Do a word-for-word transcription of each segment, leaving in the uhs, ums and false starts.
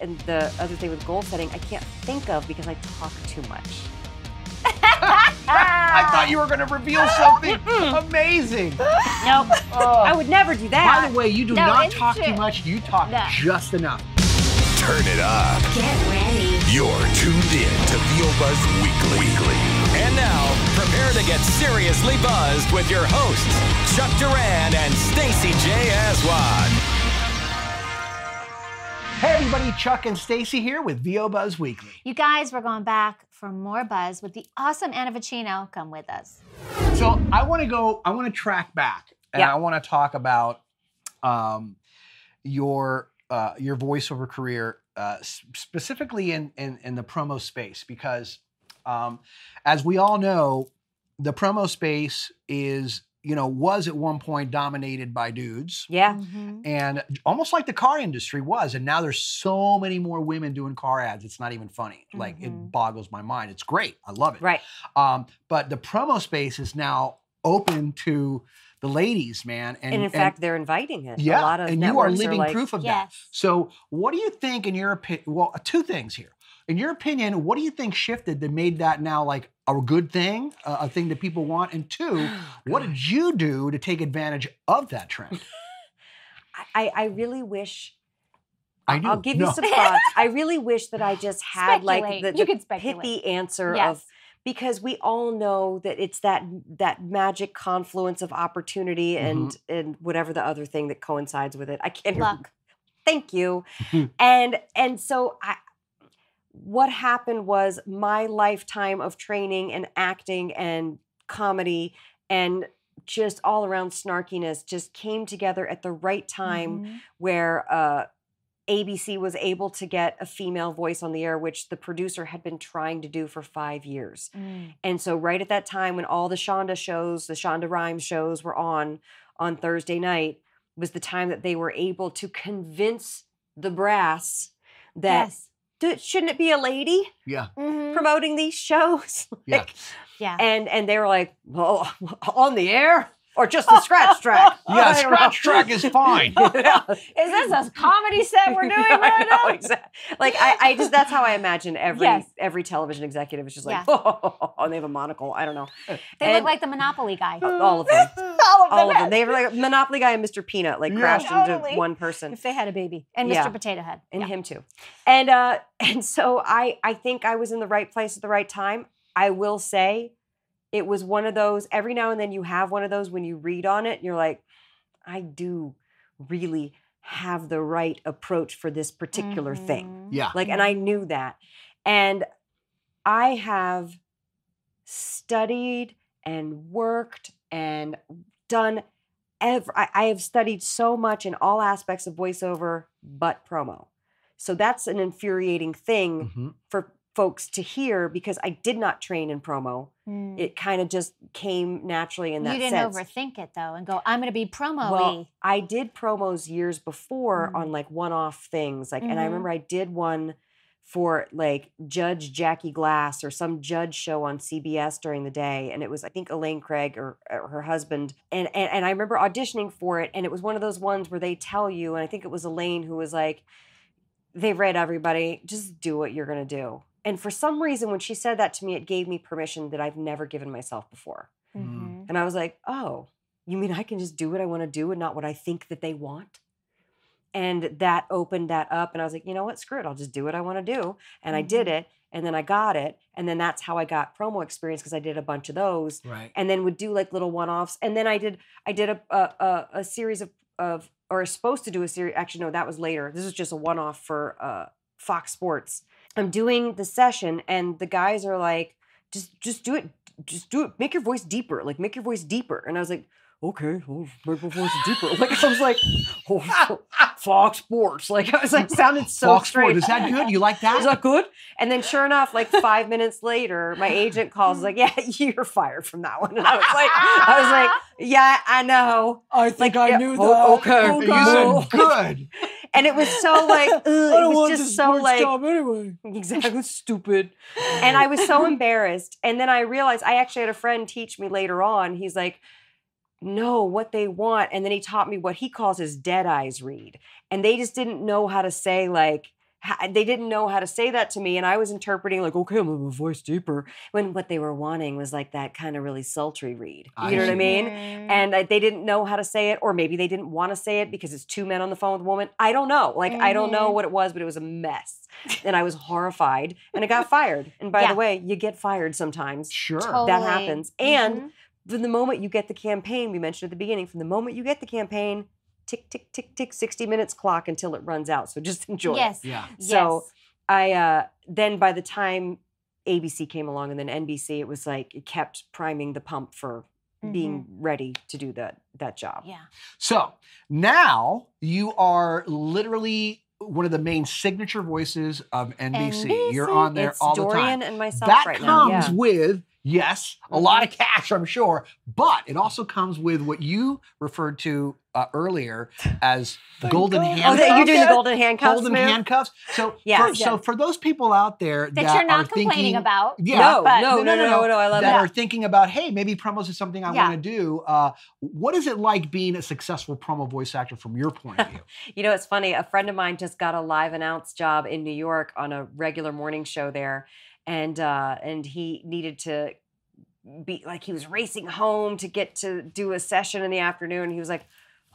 And the other thing with goal setting, I can't think of because I talk too much. I thought you were going to reveal something amazing. Nope. Oh. I would never do that. By the way, you do no, not talk too much. You talk no. just enough. Turn it up. Get ready. You're tuned in to V O Buzz Weekly. Weekly. And now, prepare to get seriously buzzed with your hosts, Chuck Duran and Stacy J. Aswan. Hey everybody, Chuck and Stacy here with V O Buzz Weekly. You guys, we're going back for more buzz with the awesome Anna Vicino. Come with us. So I want to go, I want to track back, and yeah. I want to talk about um, your uh, your voiceover career, uh, specifically in, in in the promo space, because um, as we all know, the promo space is. You know, was at one point dominated by dudes. Yeah. Mm-hmm. And almost like the car industry was. And now there's so many more women doing car ads. It's not even funny. Mm-hmm. Like, it boggles my mind. It's great. I love it. Right. Um, but the promo space is now open to the ladies, man. And, and in fact, and, they're inviting it. Yeah. A lot of and you are living are like, proof of yes. that. So what do you think in your opinion? Well, two things here. In your opinion, what do you think shifted that made that now like a good thing, uh, a thing that people want? And two, what did you do to take advantage of that trend? I, I really wish, I do. I'll give no. you some thoughts. I really wish that I just had speculate. like the, the pithy answer yes. of, because we all know that it's that that magic confluence of opportunity and, mm-hmm. and whatever the other thing that coincides with it. I can't Luck. Thank you. and and so I, what happened was my lifetime of training and acting and comedy and just all around snarkiness just came together at the right time mm-hmm. where uh, A B C was able to get a female voice on the air, which the producer had been trying to do for five years. Mm. And so right at that time when all the Shonda shows, the Shonda Rhimes shows were on on Thursday night, was the time that they were able to convince the brass that yes. shouldn't it be a lady? Yeah. Mm-hmm. Promoting these shows. Yeah. Like, yeah. And and they were like, oh, on the air or just the scratch track? Yeah, scratch track is fine. You know? Is this a comedy set we're doing yeah, right I know, now? Exactly. Like I, I just that's how I imagine every yes. every television executive is just like, yeah. oh, and they have a monocle. I don't know. They and look like the Monopoly guy. All of them. all of them. All of them. They were like Monopoly guy and Mister Peanut, like yeah. crashed totally. into one person. If they had a baby, and Mister Yeah. Potato Head, and yeah. him too. And uh, and so I I think I was in the right place at the right time. I will say. It was one of those, every now and then you have one of those when you read on it, you're like, I do really have the right approach for this particular mm-hmm. thing. Yeah. Like, and I knew that. And I have studied and worked and done, ev- I, I have studied so much in all aspects of voiceover but promo. So that's an infuriating thing mm-hmm. for folks to hear because I did not train in promo. Mm. It kind of just came naturally in that sense. You didn't sense. overthink it though and go, I'm going to be promo-y. Well, I did promos years before mm. on like one-off things. Like, mm-hmm. and I remember I did one for like Judge Jackie Glass or some judge show on C B S during the day. And it was, I think, Elaine Craig or, or her husband. And, and, and I remember auditioning for it. And it was one of those ones where they tell you, and I think it was Elaine who was like, they've read everybody, just do what you're going to do. And for some reason, when she said that to me, it gave me permission that I've never given myself before. Mm-hmm. And I was like, oh, you mean I can just do what I want to do and not what I think that they want? And that opened that up. And I was like, you know what? Screw it. I'll just do what I want to do. And mm-hmm. I did it. And then I got it. And then that's how I got promo experience because I did a bunch of those. Right. And then would do like little one-offs. And then I did I did a a, a series of, of, or supposed to do a series. Actually, no, that was later. This was just a one-off for uh, Fox Sports. I'm doing the session and the guys are like, just just do it, just do it, make your voice deeper, like make your voice deeper. And I was like, okay, I'll make my voice deeper. Like I was like, oh, Fox Sports. Like I was like, sounded so Fox strange. Sports, is that good? You like that? Is that good? And then sure enough, like five minutes later, my agent calls like, yeah, you're fired from that one. And I was like, I was like, yeah, I know. I think like, I yeah, knew oh, that. Okay. Oh, you said good. And it was so like, ugh, it was just so like, anyway. Exactly stupid. And I was so embarrassed. And then I realized I actually had a friend teach me later on. He's like, no, what they want. And then he taught me what he calls his dead eyes read. And they just didn't know how to say like, they didn't know how to say that to me. And I was interpreting like, okay, I'm going to voice deeper. When what they were wanting was like that kind of really sultry read. You I know see. what I mean? And uh, they didn't know how to say it. Or maybe they didn't want to say it because it's two men on the phone with a woman. I don't know. Like, mm-hmm. I don't know what it was, but it was a mess. And I was horrified. And I got fired. And by yeah. the way, you get fired sometimes. Sure. Totally. That happens. And mm-hmm. from the moment you get the campaign, we mentioned at the beginning, from the moment you get the campaign, tick, tick, tick, tick, sixty minutes clock until it runs out. So just enjoy yes. it. Yeah. So yes. I, uh, then by the time A B C came along and then N B C, it was like, it kept priming the pump for mm-hmm. being ready to do that, that job. Yeah. So now you are literally one of the main signature voices of N B C. N B C. You're on there it's all Dorian the time. Dorian and myself that right now. That comes yeah. with... Yes, a lot of cash, I'm sure, but it also comes with what you referred to uh, earlier as golden handcuffs. Oh, you're doing the golden handcuffs. Golden move. handcuffs. So, yes, for, yes. so for those people out there that, that you're not are complaining thinking, about, yeah, no, but, no, no, no, no, no, no, no, I love that. That are thinking about, hey, maybe promos is something I yeah. want to do. Uh, what is it like being a successful promo voice actor from your point of view? You know, it's funny. A friend of mine just got a live announce job in New York on a regular morning show there. And uh, and he needed to be, like, he was racing home to get to do a session in the afternoon. And he was like,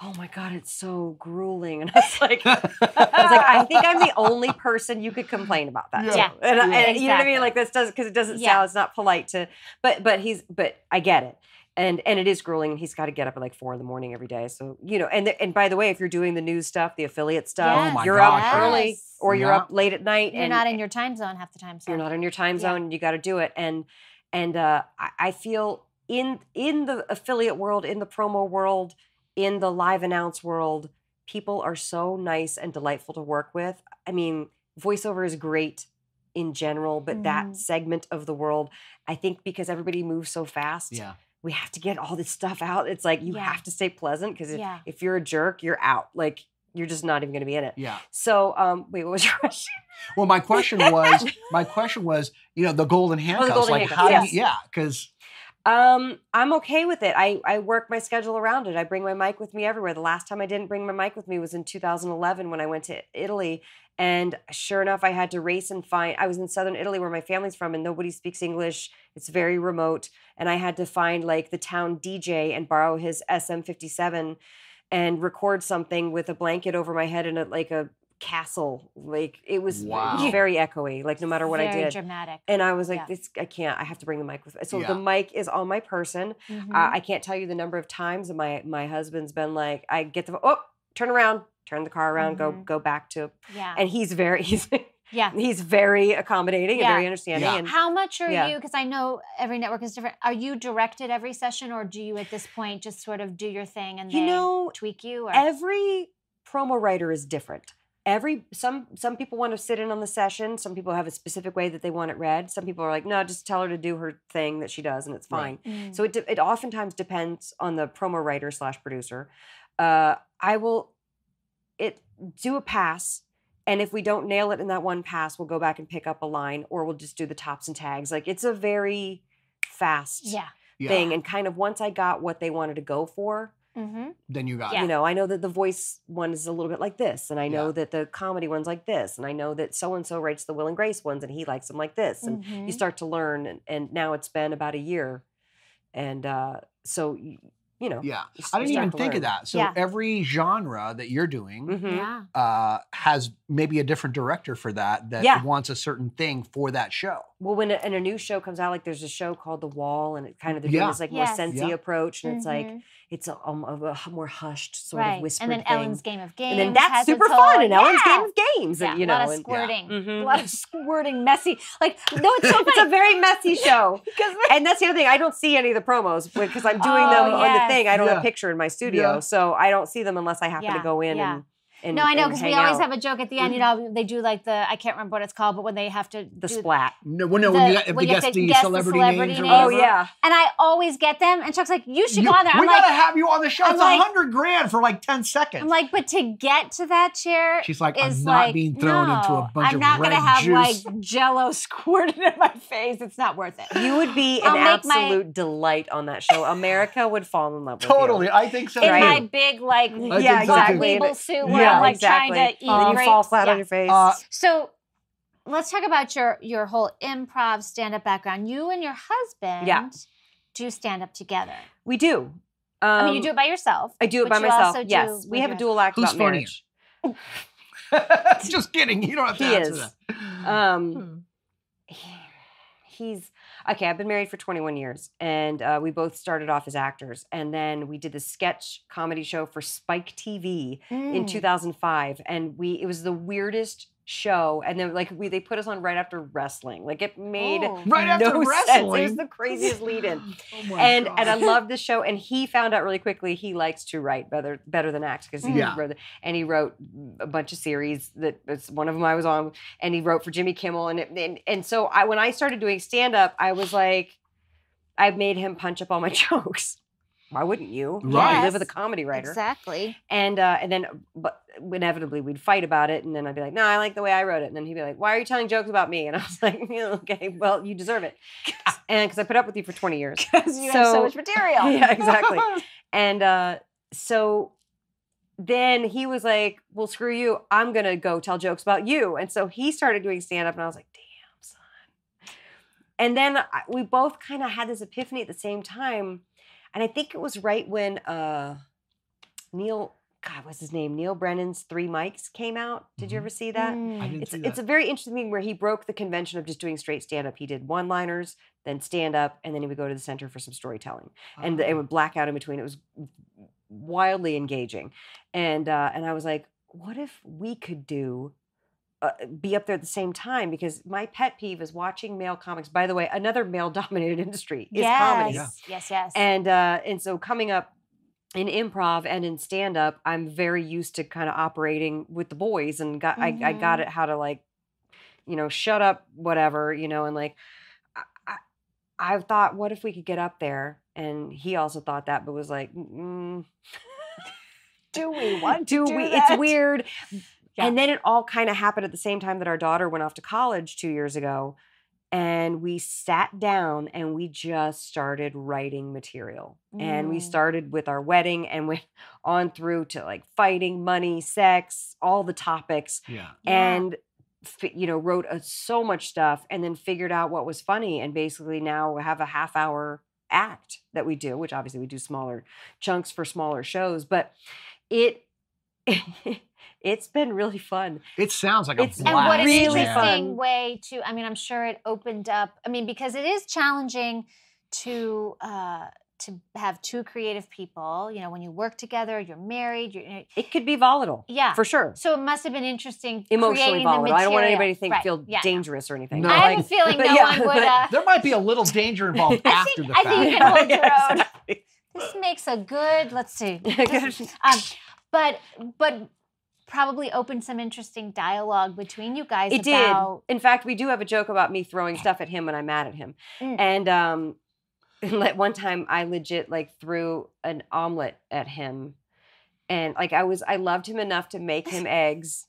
oh my God, it's so grueling. And I was like, I was like, I think I'm the only person you could complain about that. Yeah. yeah. And, and exactly. you know what I mean? Like, this does, because it doesn't yeah. sound, it's not polite to, but but he's, but I get it. And and it is grueling, and he's got to get up at like four in the morning every day. So, you know, and the, and by the way, if you're doing the news stuff, the affiliate stuff, yes. oh my you're gosh, up early yes. or you're yeah. up late at night. You're and, not in your time zone half the time. So. You're not in your time zone, yeah. and you got to do it. And and uh, I, I feel in in the affiliate world, in the promo world, in the live announce world, people are so nice and delightful to work with. I mean, voiceover is great in general, but mm. that segment of the world, I think, because everybody moves so fast. Yeah. We have to get all this stuff out. It's like, you yeah. have to stay pleasant, because if, yeah. if you're a jerk, you're out. Like, you're just not even going to be in it. Yeah. So, um, wait, what was your question? Well, my question was, my question was, you know, the golden handcuffs. Oh, the golden like, handcuffs. How yes. do you, yeah, because... Um, I'm okay with it. I, I work my schedule around it. I bring my mic with me everywhere. The last time I didn't bring my mic with me was in two thousand eleven when I went to Italy. And sure enough, I had to race and find, I was in Southern Italy where my family's from and nobody speaks English. It's very remote. And I had to find like the town D J and borrow his S M fifty-seven and record something with a blanket over my head in a, like a castle. Like it was wow. very echoey, like no matter what very I did. Very dramatic. And I was like, yeah. this, I can't, I have to bring the mic with me. So yeah. the mic is on my person. Mm-hmm. uh, I can't tell you the number of times that my, my husband's been like, I get the, oh, turn around, turn the car around, mm-hmm. go go back to, yeah. and he's very, he's yeah. he's very accommodating yeah. and very understanding. Yeah. And how much are yeah. you, because I know every network is different, are you directed every session, or do you at this point just sort of do your thing and you they know, tweak you? Or? Every promo writer is different. Every some some people want to sit in on the session. Some people have a specific way that they want it read. Some people are like, no, just tell her to do her thing that she does, and it's fine. Right. Mm. So it it oftentimes depends on the promo writer slash producer. Uh, I will it do a pass, and if we don't nail it in that one pass, we'll go back and pick up a line, or we'll just do the tops and tags. Like it's a very fast yeah. thing, yeah. and kind of once I got what they wanted to go for. Mm-hmm. Then you got yeah. it. You know, I know that the voice one is a little bit like this, and I know yeah. that the comedy one's like this, and I know that so-and-so writes the Will and Grace ones, and he likes them like this, and mm-hmm. you start to learn, and, and now it's been about a year, and uh, so, you, you know. Yeah, you, I didn't even think learn. Of that. So yeah. every genre that you're doing mm-hmm. yeah. uh, has maybe a different director for that that yeah. wants a certain thing for that show. Well, when a, and a new show comes out, like there's a show called The Wall, and it kind of they're yeah. doing this like yes. more sensey yeah. approach, and mm-hmm. it's like it's a, a, a more hushed sort right. of whispered thing. And then thing. Ellen's Game of Games, and then that's super fun. And yeah. Ellen's Game of Games, yeah. and, you know, a lot of squirting, and, yeah. mm-hmm. a lot of squirting, messy. Like no, it's so it's a very messy show. And that's the other thing, I don't see any of the promos because I'm doing oh, them yes. on the thing. I don't yeah. have a picture in my studio, yeah. so I don't see them unless I happen yeah. to go in yeah. and. And, no, I know, because we always out. Have a joke at the end, you know, they do like the, I can't remember what it's called, but when they have to The do, splat. No, well, no the, when you, when you guess, have to the guess the celebrity names. names. Oh, yeah. And I always get them, and Chuck's like, you should you, go on there. I'm we like, gotta have you on the show. I'm it's a like, hundred grand for like ten seconds. I'm like, but to get to that chair She's like, I'm not like, being thrown no, into a bunch of red juice. I'm not gonna have juice. Like Jell-O squirted in my face. It's not worth it. You would be I'll an absolute my... delight on that show. America would fall in love with you. Totally, I think so. In my big like, yeah, exactly. label suit. Yeah. yeah, like exactly. trying to eat. Um, you fall flat yeah. on your face. Uh, so let's talk about your your whole improv stand-up background. You and your husband yeah. do stand-up together. We do. Um, I mean, you do it by yourself. I do it by myself. Yes, we have a dual act about marriage. Just kidding. You don't have to answer that. Um, he, he's okay. I've been married for twenty-one years, and uh, we both started off as actors, and then we did the sketch comedy show for Spike T V mm. in two thousand five, and we it was the weirdest show. And then like we they put us on right after wrestling. Like it made oh, right after no wrestling. Sense. It was the craziest lead-in. oh my and God. and I loved this show. And he found out really quickly he likes to write better better than act because he yeah. wrote it, and he wrote a bunch of series that it's one of them I was on, and he wrote for Jimmy Kimmel. And it, and, and so I when I started doing stand-up, I was like, I made him punch up all my jokes. Why wouldn't you? Right. Yes, I live with a comedy writer. Exactly. And uh, and then but inevitably we'd fight about it, and then I'd be like, no, I like the way I wrote it. And then he'd be like, why are you telling jokes about me? And I was like, yeah, okay, well, you deserve it. And because I put up with you for twenty years. Because you so, have so much material. Yeah, exactly. And uh, so then he was like, well, screw you. I'm going to go tell jokes about you. And so he started doing stand-up, and I was like, damn, son. And then I, we both kind of had this epiphany at the same time. And I think it was right when uh, Neil, God, what's his name? Neil Brennan's Three Mics came out. Did you ever see that? Mm. I didn't it's, see that. It's a very interesting thing where he broke the convention of just doing straight stand-up. He did one-liners, then stand-up, and then he would go to the center for some storytelling. Oh. And it would black out in between. It was wildly engaging. And, uh, and I was like, what if we could do... Uh, be up there at the same time, because my pet peeve is watching male comics. By the way, another male-dominated industry is yes. comedy. Yeah. Yes, yes. And uh, and so coming up in improv and in stand-up, I'm very used to kind of operating with the boys, and got mm-hmm. I, I got it how to like, you know, shut up, whatever, you know, and like I, I, I thought, what if we could get up there? And he also thought that, but was like, mm. do we want to do, do we? That? It's weird. Yeah. And then it all kind of happened at the same time that our daughter went off to college two years ago, and we sat down and we just started writing material. Mm. And we started with our wedding and went on through to like fighting, money, sex, all the topics. Yeah. And, you know, wrote a, so much stuff, and then figured out what was funny, and basically now have a half hour act that we do, which obviously we do smaller chunks for smaller shows, but it... It's been really fun. It sounds like a it's, blast. And what an really interesting fun. way to, I mean, I'm sure it opened up, I mean, because it is challenging to uh, to have two creative people, you know, when you work together, you're married. You're, it could be volatile. Yeah. For sure. So it must have been interesting. Emotionally volatile. I don't want anybody to think right. feel yeah, dangerous no. or anything. No. I have like, a feeling no yeah, one would. Uh, there might be a little danger involved after think, the fact. I think you can hold your own. Exactly. This makes a good, let's see. This, um, but, but, probably opened some interesting dialogue between you guys. It about... did. In fact, we do have a joke about me throwing stuff at him when I'm mad at him. Mm. And um, one time I legit like threw an omelet at him, and like I was, I loved him enough to make him eggs.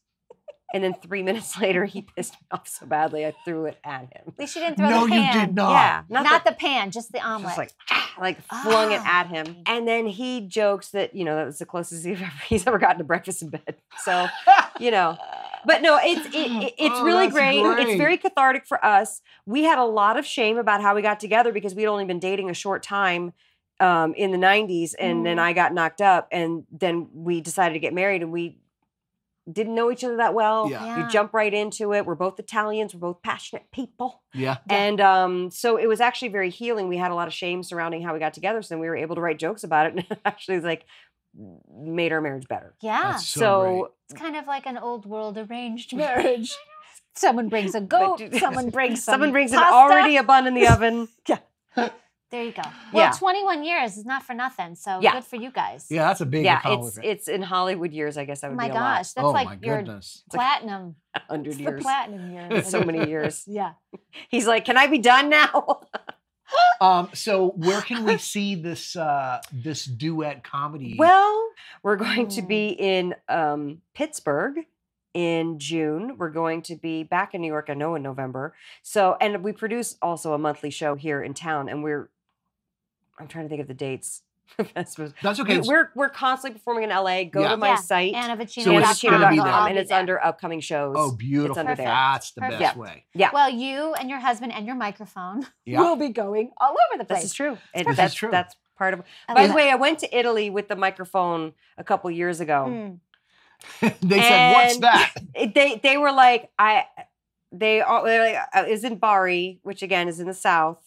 And then three minutes later, he pissed me off so badly, I threw it at him. At least you didn't throw no, the pan. No, you did not. Yeah, not, not the, the pan, just the omelet. Just like, ah, like oh. flung it at him. And then he jokes that, you know, that was the closest he's ever, he's ever gotten to breakfast in bed. So, you know. But no, it's it, it, it's oh, really great. great. It's very cathartic for us. We had a lot of shame about how we got together because we'd only been dating a short time. Um, in the nineties, and mm. then I got knocked up, and then we decided to get married, and we... didn't know each other that well. Yeah. Yeah. You jump right into it. We're both Italians. We're both passionate people. Yeah. And um, so it was actually very healing. We had a lot of shame surrounding how we got together, so then we were able to write jokes about it, and it actually was like, made our marriage better. Yeah. That's so, so it's kind of like an old world arranged marriage. Someone brings a goat. But, someone brings some Someone brings pasta. An already a bun in the oven. Yeah. There you go. Well, yeah. twenty-one years is not for nothing, so yeah. good for you guys. Yeah, that's a big yeah, accomplishment. It's, it's in Hollywood years, I guess that would my be a gosh, lot. That's oh like my gosh, that's like your platinum. one hundred years. It's the platinum years. So many years. Yeah. He's like, can I be done now? um, so where can we see this uh, this duet comedy? Well, we're going to be in um, Pittsburgh. In June, we're going to be back in New York, I know, in November. So, and we produce also a monthly show here in town, and we're, I'm trying to think of the dates. That's okay. We're we're constantly performing in L A. Go yeah. to my yeah. site, Anna Vicino. So it's going to be there, and it's under upcoming shows. Oh, beautiful! It's under there. That's the Perfect. best yeah. way. Yeah. Well, you and your husband and your microphone yeah. will be going all over the place. This is true. It, this that's, is true. That's part of. By the way, I went to Italy with the microphone a couple years ago. Mm. They said, "What's that?" They they were like, "I." They all like, is in Bari, which again is in the south.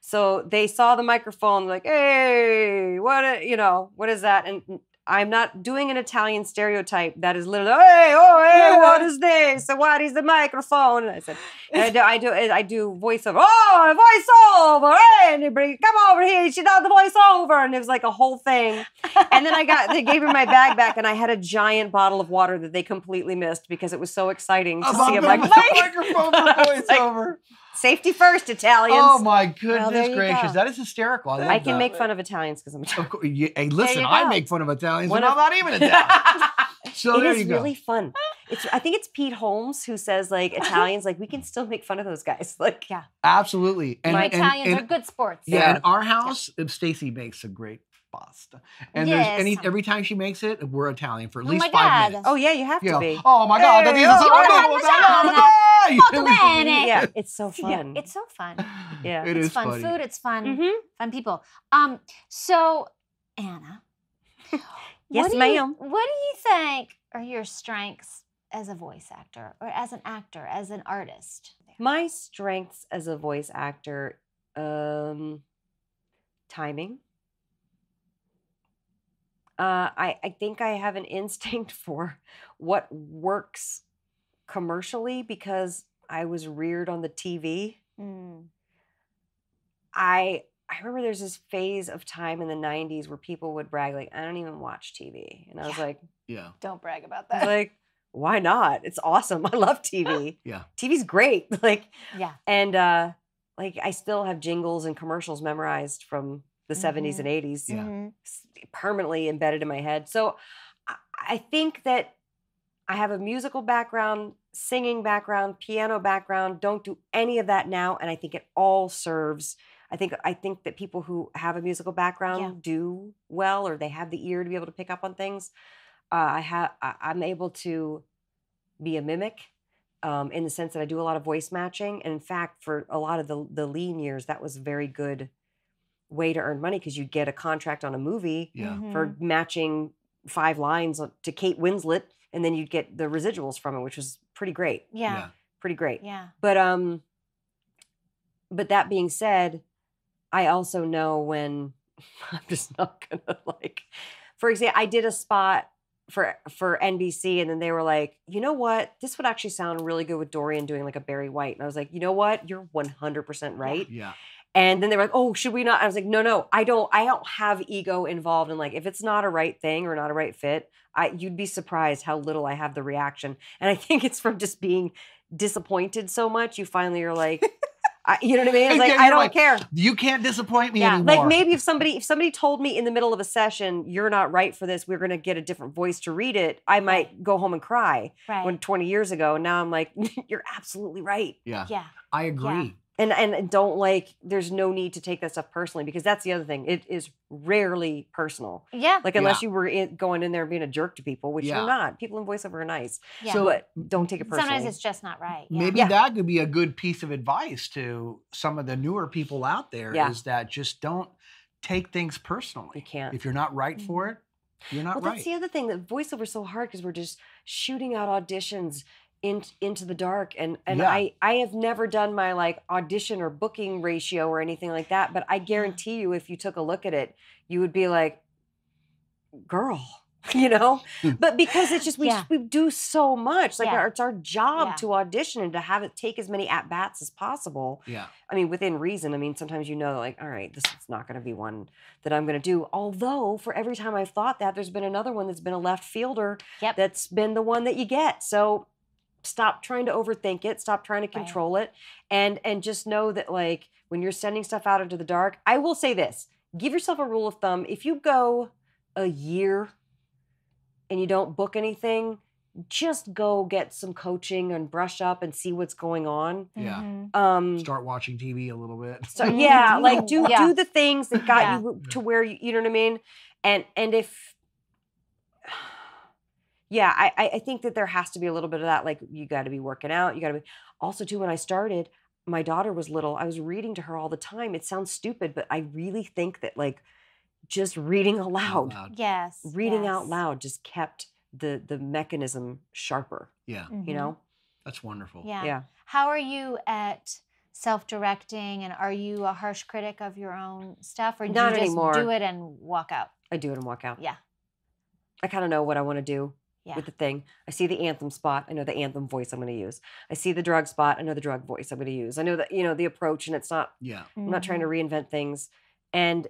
So they saw the microphone, like, hey, what, a, you know, what is that? And I'm not doing an Italian stereotype. That is literally, hey, oh, hey, what is this? What is the microphone? And I said, and I do, I do, I do voiceover. Oh, voiceover! Hey, and they bring, come over here. She does the voiceover, and it was like a whole thing. And then I got, they gave me my bag back, and I had a giant bottle of water that they completely missed because it was so exciting to see a microphone for voiceover. Safety first, Italians. Oh my goodness well, gracious, go. That is hysterical. I, I can that. make fun of Italians because I'm Italian. Of course, you, hey, listen, I make fun of Italians, and I'm not even Italian. So it there is you go. really fun. It's, I think it's Pete Holmes who says like Italians, like we can still make fun of those guys. Like yeah, absolutely. And, my and, Italians and, and, are good sports. Yeah, yeah. In our house, yeah. Stacy makes a great. Pasta. And yes. there's any, every time she makes it, we're Italian for at least oh five god. minutes. Oh yeah, you have you to know, be. Oh my god, hey, that is oh, so amazing. Yeah. yeah, it's so fun. Yeah. It's so fun. Yeah, it it's is fun funny. food. It's fun, mm-hmm. fun people. Um, so Anna, yes, ma'am. What do you think are your strengths as a voice actor, or as an actor, as an artist? My strengths as a voice actor, um, timing. Uh, I, I think I have an instinct for what works commercially because I was reared on the T V. Mm. I I remember there's this phase of time in the nineties where people would brag like, I don't even watch T V. And I yeah. was like, yeah, don't brag about that. Like, why not? It's awesome. I love T V. yeah, T V's great. Like, yeah, and uh, like I still have jingles and commercials memorized from the mm-hmm. seventies and eighties, yeah. mm-hmm. permanently embedded in my head. So I think that I have a musical background, singing background, piano background, don't do any of that now. And I think it all serves. I think I think that people who have a musical background yeah. do well, or they have the ear to be able to pick up on things. Uh, I have, I'm able to be a mimic. Um, in the sense that I do a lot of voice matching. And in fact, for a lot of the, the lean years, that was very good way to earn money because you get a contract on a movie yeah. mm-hmm. for matching five lines to Kate Winslet, and then you'd get the residuals from it, which was pretty great. Yeah. yeah. Pretty great. Yeah. But um but that being said, I also know when I'm just not gonna like for example, I did a spot for for N B C, and then they were like, you know what? This would actually sound really good with Dorian doing like a Barry White. And I was like, you know what? You're one hundred percent right. Yeah. yeah. And then they were like, oh, should we not? I was like, no, no, I don't, I don't have ego involved in like, if it's not a right thing or not a right fit, I, you'd be surprised how little I have the reaction. And I think it's from just being disappointed so much, you finally are like, I, you know what I mean? It's like, yeah, I don't like, care. You can't disappoint me yeah. anymore. Like maybe if somebody, if somebody told me in the middle of a session, you're not right for this, we're gonna get a different voice to read it, I might right. go home and cry right. when twenty years ago. And now I'm like, you're absolutely right. Yeah, yeah. I agree. Yeah. And and don't like, there's no need to take that stuff personally because that's the other thing. It is rarely personal. Yeah. Like unless yeah. you were in, going in there and being a jerk to people, which yeah. you're not. People in voiceover are nice. Yeah. So but don't take it personally. Sometimes it's just not right. Yeah. Maybe yeah. that could be a good piece of advice to some of the newer people out there yeah. is that just don't take things personally. You can't. If you're not right mm-hmm. for it, you're not well, right. Well, that's the other thing. That voiceover is so hard because we're just shooting out auditions In, into the dark, and and yeah. I I have never done my like audition or booking ratio or anything like that, but I guarantee you if you took a look at it, you would be like, girl, you know. But because it's just we yeah. we do so much, like yeah. our, it's our job yeah. to audition and to have it take as many at bats as possible. Yeah, I mean within reason. I mean sometimes you know like all right, this is not going to be one that I'm going to do. Although for every time I've thought that, there's been another one that's been a left fielder. Yep. That's been the one that you get. So. Stop trying to overthink it. Stop trying to control right. it. And and just know that like when you're sending stuff out into the dark, I will say this, give yourself a rule of thumb. If you go a year and you don't book anything, just go get some coaching and brush up and see what's going on. Yeah. Mm-hmm. Um, Start watching T V a little bit. So yeah, like do yeah. do the things that got yeah. you to where you, you know what I mean? And and if, yeah, I, I think that there has to be a little bit of that. Like you got to be working out. You got to be. Also too, when I started, my daughter was little. I was reading to her all the time. It sounds stupid, but I really think that like just reading aloud. Out loud. Yes. Reading yes. out loud just kept the the mechanism sharper. Yeah. Mm-hmm. You know? That's wonderful. Yeah. yeah. How are you at self-directing, and are you a harsh critic of your own stuff, or do Not you just anymore. do it and walk out? I do it and walk out. Yeah. I kind of know what I want to do yeah. with the thing. I see the anthem spot. I know the anthem voice I'm going to use. I see the drug spot. I know the drug voice I'm going to use. I know that, you know, the approach, and it's not, yeah. I'm mm-hmm. not trying to reinvent things. And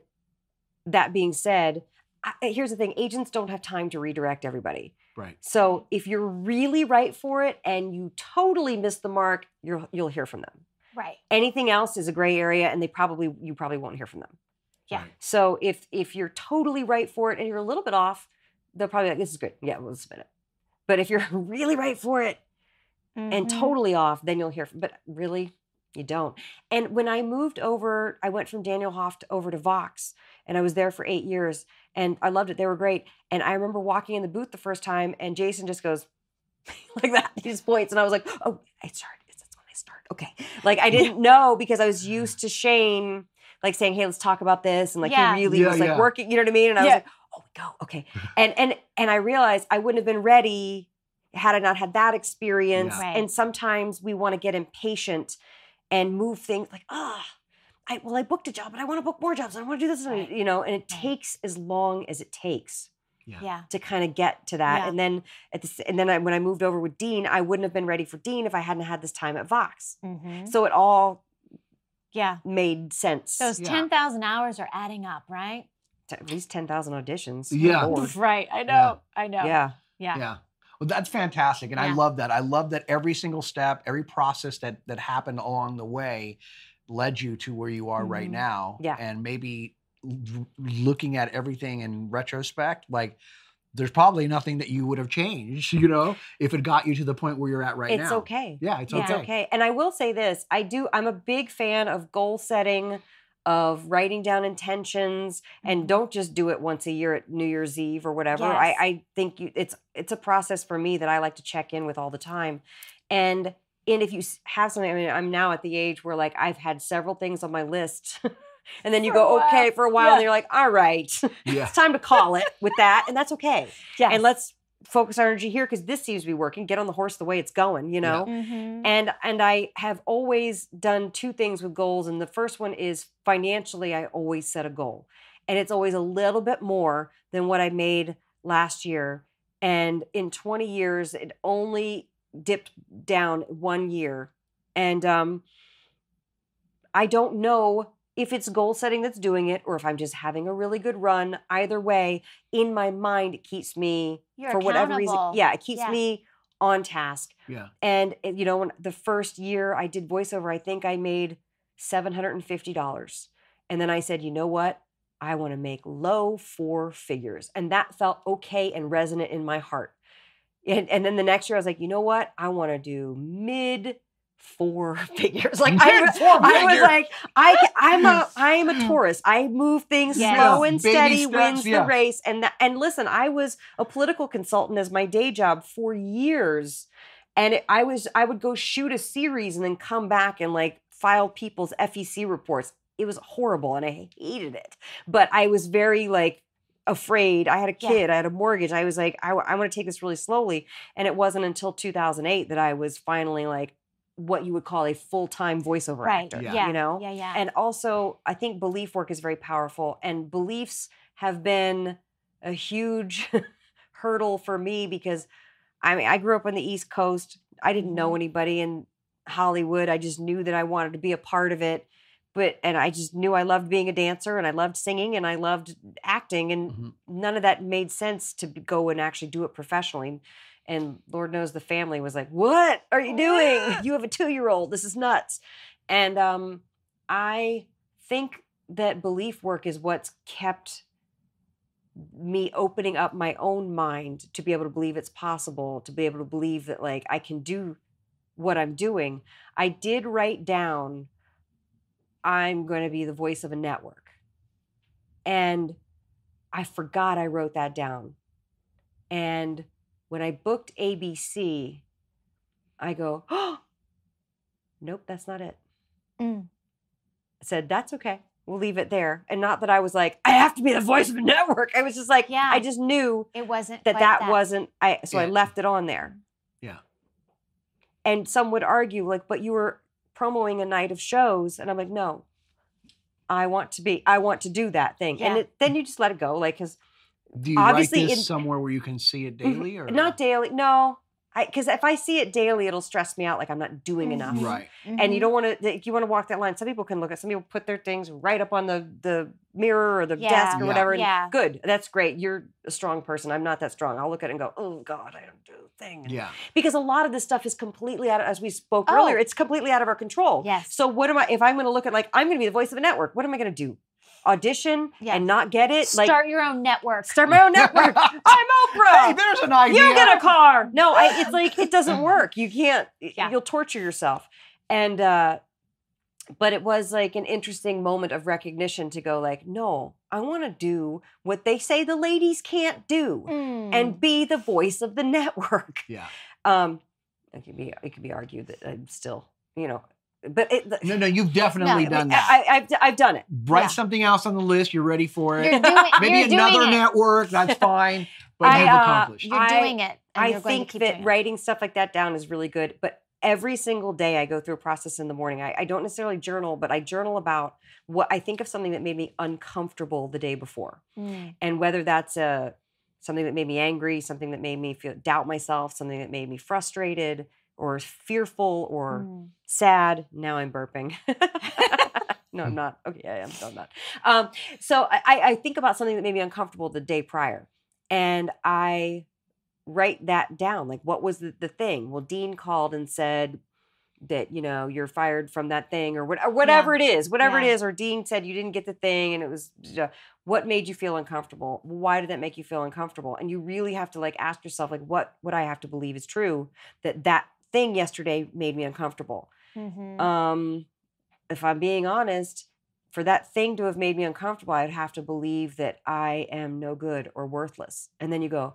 that being said, I, here's the thing, agents don't have time to redirect everybody. Right. So if you're really right for it and you totally miss the mark, you'll you'll hear from them. Right. Anything else is a gray area, and they probably you probably won't hear from them. Yeah. Right. So if if you're totally right for it and you're a little bit off, they'll probably be like, this is good. Yeah, we'll spin it. But if you're really right for it mm-hmm. and totally off, then you'll hear from, but really you don't. And when I moved over, I went from Daniel Hoff to, over to Vox, and I was there for eight years. And I loved it. They were great. And I remember walking in the booth the first time, and Jason just goes like that. He just points. And I was like, oh, I started. That's when I start. Okay. Like, I didn't know, because I was used to Shane like saying, hey, let's talk about this. And like yeah. he really yeah, was like yeah. working. You know what I mean? And I yeah. was like, oh, we go. Okay. And, and, and I realized I wouldn't have been ready had I not had that experience. Yeah. Right. And sometimes we want to get impatient and move things like, ah. Oh, I, well, I booked a job, but I want to book more jobs, and I want to do this, right. you know, and it takes as long as it takes yeah. Yeah. to kind of get to that. Yeah. And then at the, and then I, when I moved over with Dean, I wouldn't have been ready for Dean if I hadn't had this time at Vox. Mm-hmm. So it all yeah. made sense. Those yeah. ten thousand hours are adding up, right? At least ten thousand auditions. Yeah. Right. I know. Yeah. I know. Yeah. Yeah. yeah. Well, that's fantastic. And yeah. I love that. I love that every single step, every process that that happened along the way led you to where you are mm-hmm. right now. Yeah. And maybe looking at everything in retrospect, like there's probably nothing that you would have changed, you know, if it got you to the point where you're at right it's now. It's okay. Yeah, it's yeah. okay. It's okay. And I will say this, I do, I'm a big fan of goal setting, of writing down intentions, and don't just do it once a year at New Year's Eve or whatever. Yes. I, I think you, it's it's a process for me that I like to check in with all the time. And And if you have something, I mean, I'm now at the age where like I've had several things on my list, and then you for go, okay, for a while, yeah. and you're like, all right, yeah. it's time to call it with that, and that's okay. Yes. And let's focus our energy here, because this seems to be working. Get on the horse the way it's going, you know? Yeah. Mm-hmm. And and I have always done two things with goals, and the first one is financially, I always set a goal. And it's always a little bit more than what I made last year. And in twenty years, it only dipped down one year. And um, I don't know if it's goal setting that's doing it, or if I'm just having a really good run. Either way, in my mind, it keeps me, You're for whatever reason. Yeah, it keeps yeah. me on task. Yeah. And, you know, when the first year I did voiceover, I think I made seven hundred fifty dollars. And then I said, you know what? I want to make low four figures. And that felt okay and resonant in my heart. And, and then the next year I was like, you know what? I want to do mid four figures. Like I, I was like, I, I'm a, I'm a Taurus. I move things yes. slow and Baby steady, steps, wins yeah. the race. And the, and listen, I was a political consultant as my day job for years. And it, I was, I would go shoot a series and then come back and like file people's F E C reports. It was horrible and I hated it, but I was very like, afraid. I had a kid. Yeah. I had a mortgage. I was like, I, I want to take this really slowly. And it wasn't until two thousand eight that I was finally like what you would call a full-time voiceover right. actor, yeah. Yeah. you know? Yeah, yeah. And also I think belief work is very powerful, and beliefs have been a huge hurdle for me, because I mean, I grew up on the East Coast. I didn't know anybody in Hollywood. I just knew that I wanted to be a part of it. But, and I just knew I loved being a dancer, and I loved singing, and I loved acting, and mm-hmm. none of that made sense to go and actually do it professionally. And Lord knows the family was like, what are you doing? You have a two-year-old. This is nuts. And um, I think that belief work is what's kept me opening up my own mind to be able to believe it's possible, to be able to believe that, like, I can do what I'm doing. I did write down, I'm going to be the voice of a network. And I forgot I wrote that down. And when I booked A B C, I go, oh, nope, that's not it. Mm. I said, that's okay. We'll leave it there. And not that I was like, I have to be the voice of a network. I was just like, yeah. I just knew it wasn't that that, that wasn't, I. so yeah. I left it on there. Yeah. And some would argue, like, but you were promoting a night of shows. And I'm like, no, I want to be, I want to do that thing. Yeah. And it, then you just let it go. Like, because do you obviously write this in, somewhere where you can see it daily? Or not daily, no. Because if I see it daily, it'll stress me out. Like, I'm not doing enough. Right. Mm-hmm. And you don't want to, you want to walk that line. Some people can look at, some people put their things right up on the, the mirror or the yeah. desk or yeah. whatever. And yeah. Good. That's great. You're a strong person. I'm not that strong. I'll look at it and go, oh, God, I don't do a thing. Yeah. Because a lot of this stuff is completely out of, as we spoke oh. earlier, it's completely out of our control. Yes. So what am I, if I'm going to look at, like, I'm going to be the voice of a network, what am I going to do? Audition yes. and not get it. Start like, your own network. Start my own network. I'm Oprah. Hey, there's an idea. You get a car. No, I, it's like, it doesn't work. You can't, yeah. you'll torture yourself. And, uh, but it was like an interesting moment of recognition to go like, no, I want to do what they say the ladies can't do mm. and be the voice of the network. Yeah. Um, it could be, it could be argued that I'm still, you know, But it, the, no, no, you've definitely no, done that. I, I've, I've done it. Write yeah. something else on the list. You're ready for it. You're doing, maybe you're another doing it. network. That's fine. But I, you've uh, accomplished. You're doing it. And I you're going think to keep that doing it. Writing stuff like that down is really good. But every single day, I go through a process in the morning. I, I don't necessarily journal, but I journal about what I think of something that made me uncomfortable the day before, mm. and whether that's a something that made me angry, something that made me feel doubt myself, something that made me frustrated. Or fearful, or mm. sad. Now I'm burping. No, I'm not. Okay, I am done that. Um, so I, I think about something that made me uncomfortable the day prior, and I write that down. Like, what was the, the thing? Well, Dean called and said that, you know, you're fired from that thing, or, what, or whatever yeah. it is, whatever yeah. it is. Or Dean said you didn't get the thing, and it was uh, what made you feel uncomfortable? Why did that make you feel uncomfortable? And you really have to, like, ask yourself, like, what would I have to believe is true that that thing yesterday made me uncomfortable. Mm-hmm. Um, if I'm being honest, for that thing to have made me uncomfortable, I'd have to believe that I am no good or worthless. And then you go,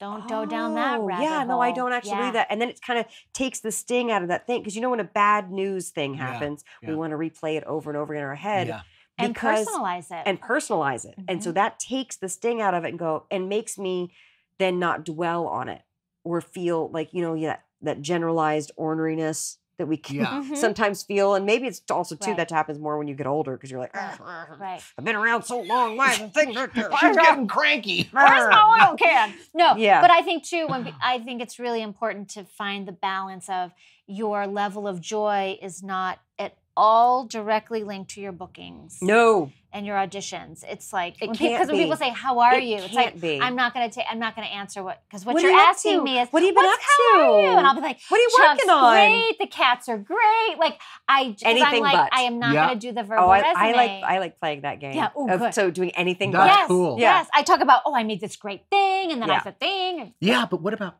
don't oh, go down that rabbit yeah, hole. No, I don't actually yeah. believe that. And then it kind of takes the sting out of that thing. Because you know when a bad news thing happens, yeah, yeah. we want to replay it over and over in our head. Yeah. Because, and personalize it. And personalize it. Mm-hmm. And so that takes the sting out of it and go, and makes me then not dwell on it or feel like, you know, yeah, that generalized orneriness that we can yeah. mm-hmm. sometimes feel. And maybe it's also too, right. that happens more when you get older, because you're like, right. I've been around so long, why the things are getting cranky? Where's my oil can? No, yeah. but I think too, when I think it's really important to find the balance of your level of joy is not at all directly linked to your bookings. No. And your auditions. It's like, it because when people say, how are it you? It's like, be. I'm not going to take, I'm not going to answer what, because what, what you're you asking to? me is, what have you been up how to? Are you? And I'll be like, what are you working on? Great. The cats are great. Like, I, anything I'm like, but. I am not yeah. going to do the verbal oh, I, resume. I like, I like playing that game. Yeah. Ooh, of, so doing anything That's but. That's yes, cool. Yeah. Yes. I talk about, oh, I made this great thing. And then yeah. I have a thing. And, yeah. But what about?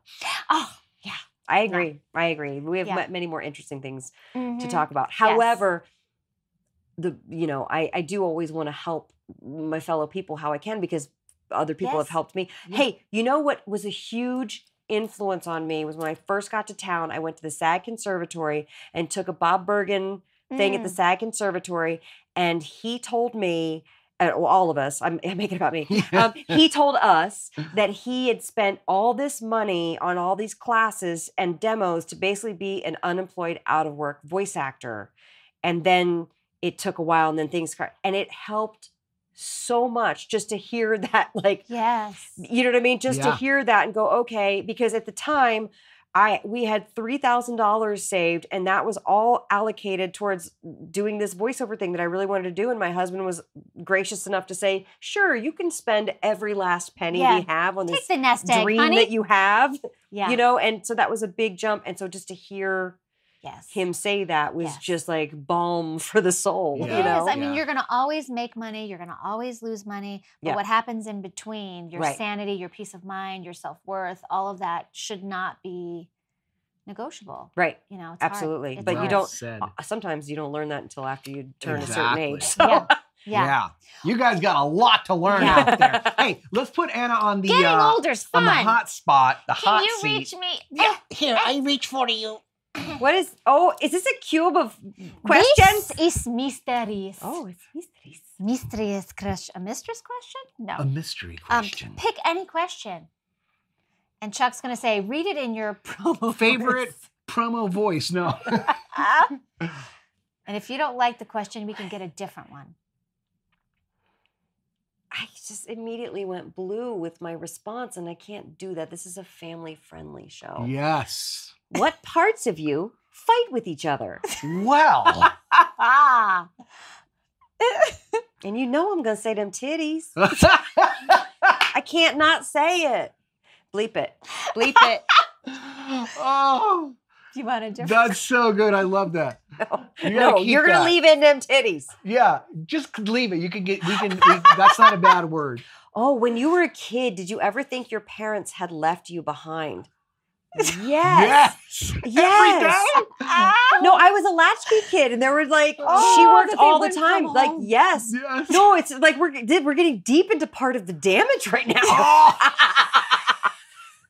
Oh, yeah. I agree. No. I agree. We have yeah. many more interesting things mm-hmm. to talk about. However, yes. the you know, I, I do always want to help my fellow people how I can, because other people yes. have helped me. Yeah. Hey, you know what was a huge influence on me was when I first got to town, I went to the SAG Conservatory and took a Bob Bergen thing mm. at the SAG Conservatory, and he told me, uh, well, all of us, I'm, I'm making it about me, um, he told us that he had spent all this money on all these classes and demos to basically be an unemployed, out-of-work voice actor. And then it took a while, and then things, and it helped so much just to hear that, like, yes, you know what I mean? Just yeah. to hear that and go, okay, because at the time, I we had three thousand dollars saved, and that was all allocated towards doing this voiceover thing that I really wanted to do, and my husband was gracious enough to say, sure, you can spend every last penny yeah. we have on Take this dream egg, that you have, yeah. you know, and so that was a big jump, and so just to hear yes. him say that was yes. just like balm for the soul. Yeah. You know? Yes, I mean, yeah. you're going to always make money. You're going to always lose money. But yeah. what happens in between, your right. sanity, your peace of mind, your self-worth, all of that should not be negotiable. Right. You know, it's absolutely. Hard. But well you don't, said. sometimes you don't learn that until after you turn exactly. a certain age. So. Yeah. Yeah. yeah, you guys got a lot to learn yeah. out there. Hey, let's put Anna on the getting uh, older's fun. on the hot spot, the Can hot seat. Can you reach me? Yeah, here, I reach for you. What is? Oh, is this a cube of questions? This is mysteries. Oh, it's mysteries. Mysteries crush a mistress question? No, a mystery question. Um, pick any question, and Chuck's gonna say, "Read it in your promo favorite voice. promo voice." No. And if you don't like the question, we can get a different one. I just immediately went blue with my response, and I can't do that. This is a family-friendly show. Yes. What parts of you fight with each other? Well. And you know I'm going to say them titties. I can't not say it. Bleep it. Bleep it. Oh. Do you want a different? That's so good. I love that. No, you no you're going to leave in them titties. Yeah, just leave it. You can get, we can, we, that's not a bad word. Oh, when you were a kid, did you ever think your parents had left you behind? Yes. Yes. yes. Every day? Oh. No, I was a latchkey kid, and there were like, oh, she worked all the time. Like, yes. yes. No, it's like we're, we're getting deep into part of the damage right now. Oh.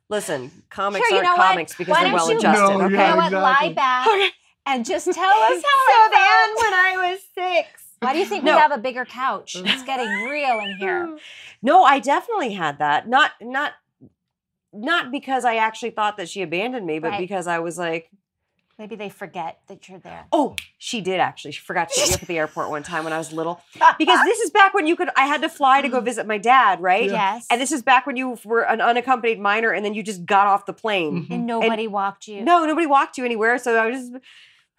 Listen, comics sure, aren't know comics what? because Why they're well you, adjusted. No, okay, you know what? Lie back okay. and just tell us how I so felt when I was six. Why do you think no. we have a bigger couch? It's getting real in here. No, I definitely had that. Not, not, not because I actually thought that she abandoned me, but right. because I was like, maybe they forget that you're there. Oh, she did actually. She forgot to pick me up at the airport one time when I was little. Because this is back when you could, I had to fly to go visit my dad, right? Yeah. Yes. And this is back when you were an unaccompanied minor and then you just got off the plane. Mm-hmm. And nobody and, walked you. No, nobody walked you anywhere. So I was just,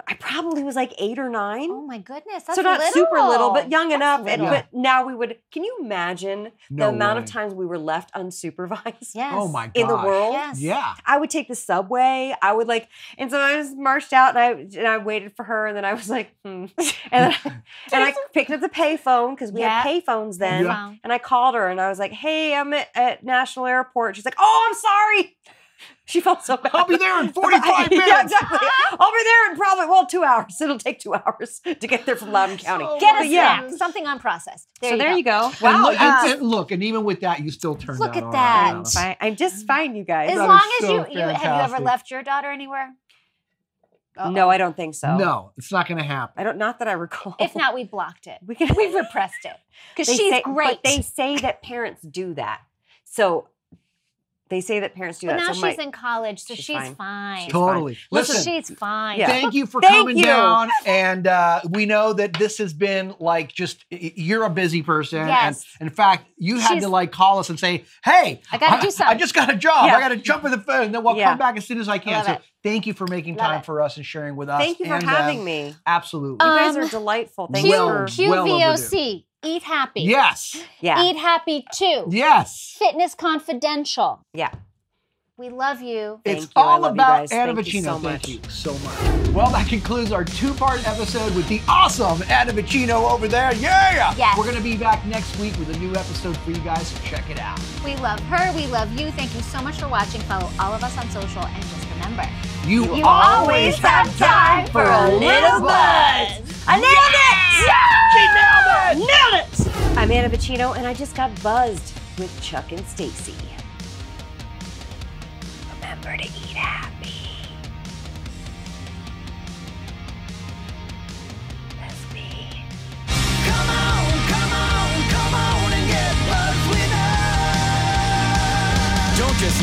I probably was like eight or nine. Oh my goodness, that's So not little. super little, but young that's enough. Little. But now we would, can you imagine no the amount way. of times we were left unsupervised? Yes. Oh my God. In the world? Yes. Yeah. I would take the subway. I would like, and so I just marched out and I and I waited for her and then I was like, hmm. And, I, and I picked up the payphone because we yeah. had payphones then. Yeah. And I called her and I was like, hey, I'm at, at National Airport. She's like, oh, I'm sorry. She felt so bad. I'll be there in forty-five minutes. Yeah, exactly. I'll be there in probably, well, two hours. It'll take two hours to get there from Loudoun County. So get a yeah. snack, something unprocessed. There so you there go. you go. Wow. And look, uh, and look, and even with that, you still turned out. Look at that. I'm, fine. I'm just fine, you guys. As that long as so you, you, have you ever left your daughter anywhere? Uh-oh. No, I don't think so. No, it's not going to happen. I don't. Not that I recall. If not, we blocked it. We can, we repressed it because she's say, great. But they say that parents do that. So. They say that parents do but that. But now so she's my, in college, so she's, she's fine. fine. Totally. Listen, she's fine. Yeah. Thank you for thank coming you. down. And uh, we know that this has been like just, you're a busy person. Yes. And in fact, you had she's, to like call us and say, hey, I, gotta I, do something. I just got a job. Yeah. I got to jump with the phone. And then we'll yeah. come back as soon as I can. I so it. thank you for making Love time it. for us and sharing with us. Thank you for and, having um, me. Absolutely. Um, you guys are delightful. Thank you. Well, Q V O C. Eat Happy. Yes. Yeah. Eat Happy too. Yes. Fitness Confidential. Yeah. We love you. Thank it's you. all about Anna Vicino. Thank you so much. Well, that concludes our two-part episode with the awesome Anna Vicino over there. Yeah. Yes. We're going to be back next week with a new episode for you guys, so check it out. We love her. We love you. Thank you so much for watching. Follow all of us on social, and just remember, you, you always have time for a little buzz. I nailed yeah. it. Yeah. She nailed it. Nailed it. I'm Anna Vicino, and I just got buzzed with Chuck and Stacy. Remember to eat happy. That's me. Come on, come on, come on and get buzzed with us. Don't just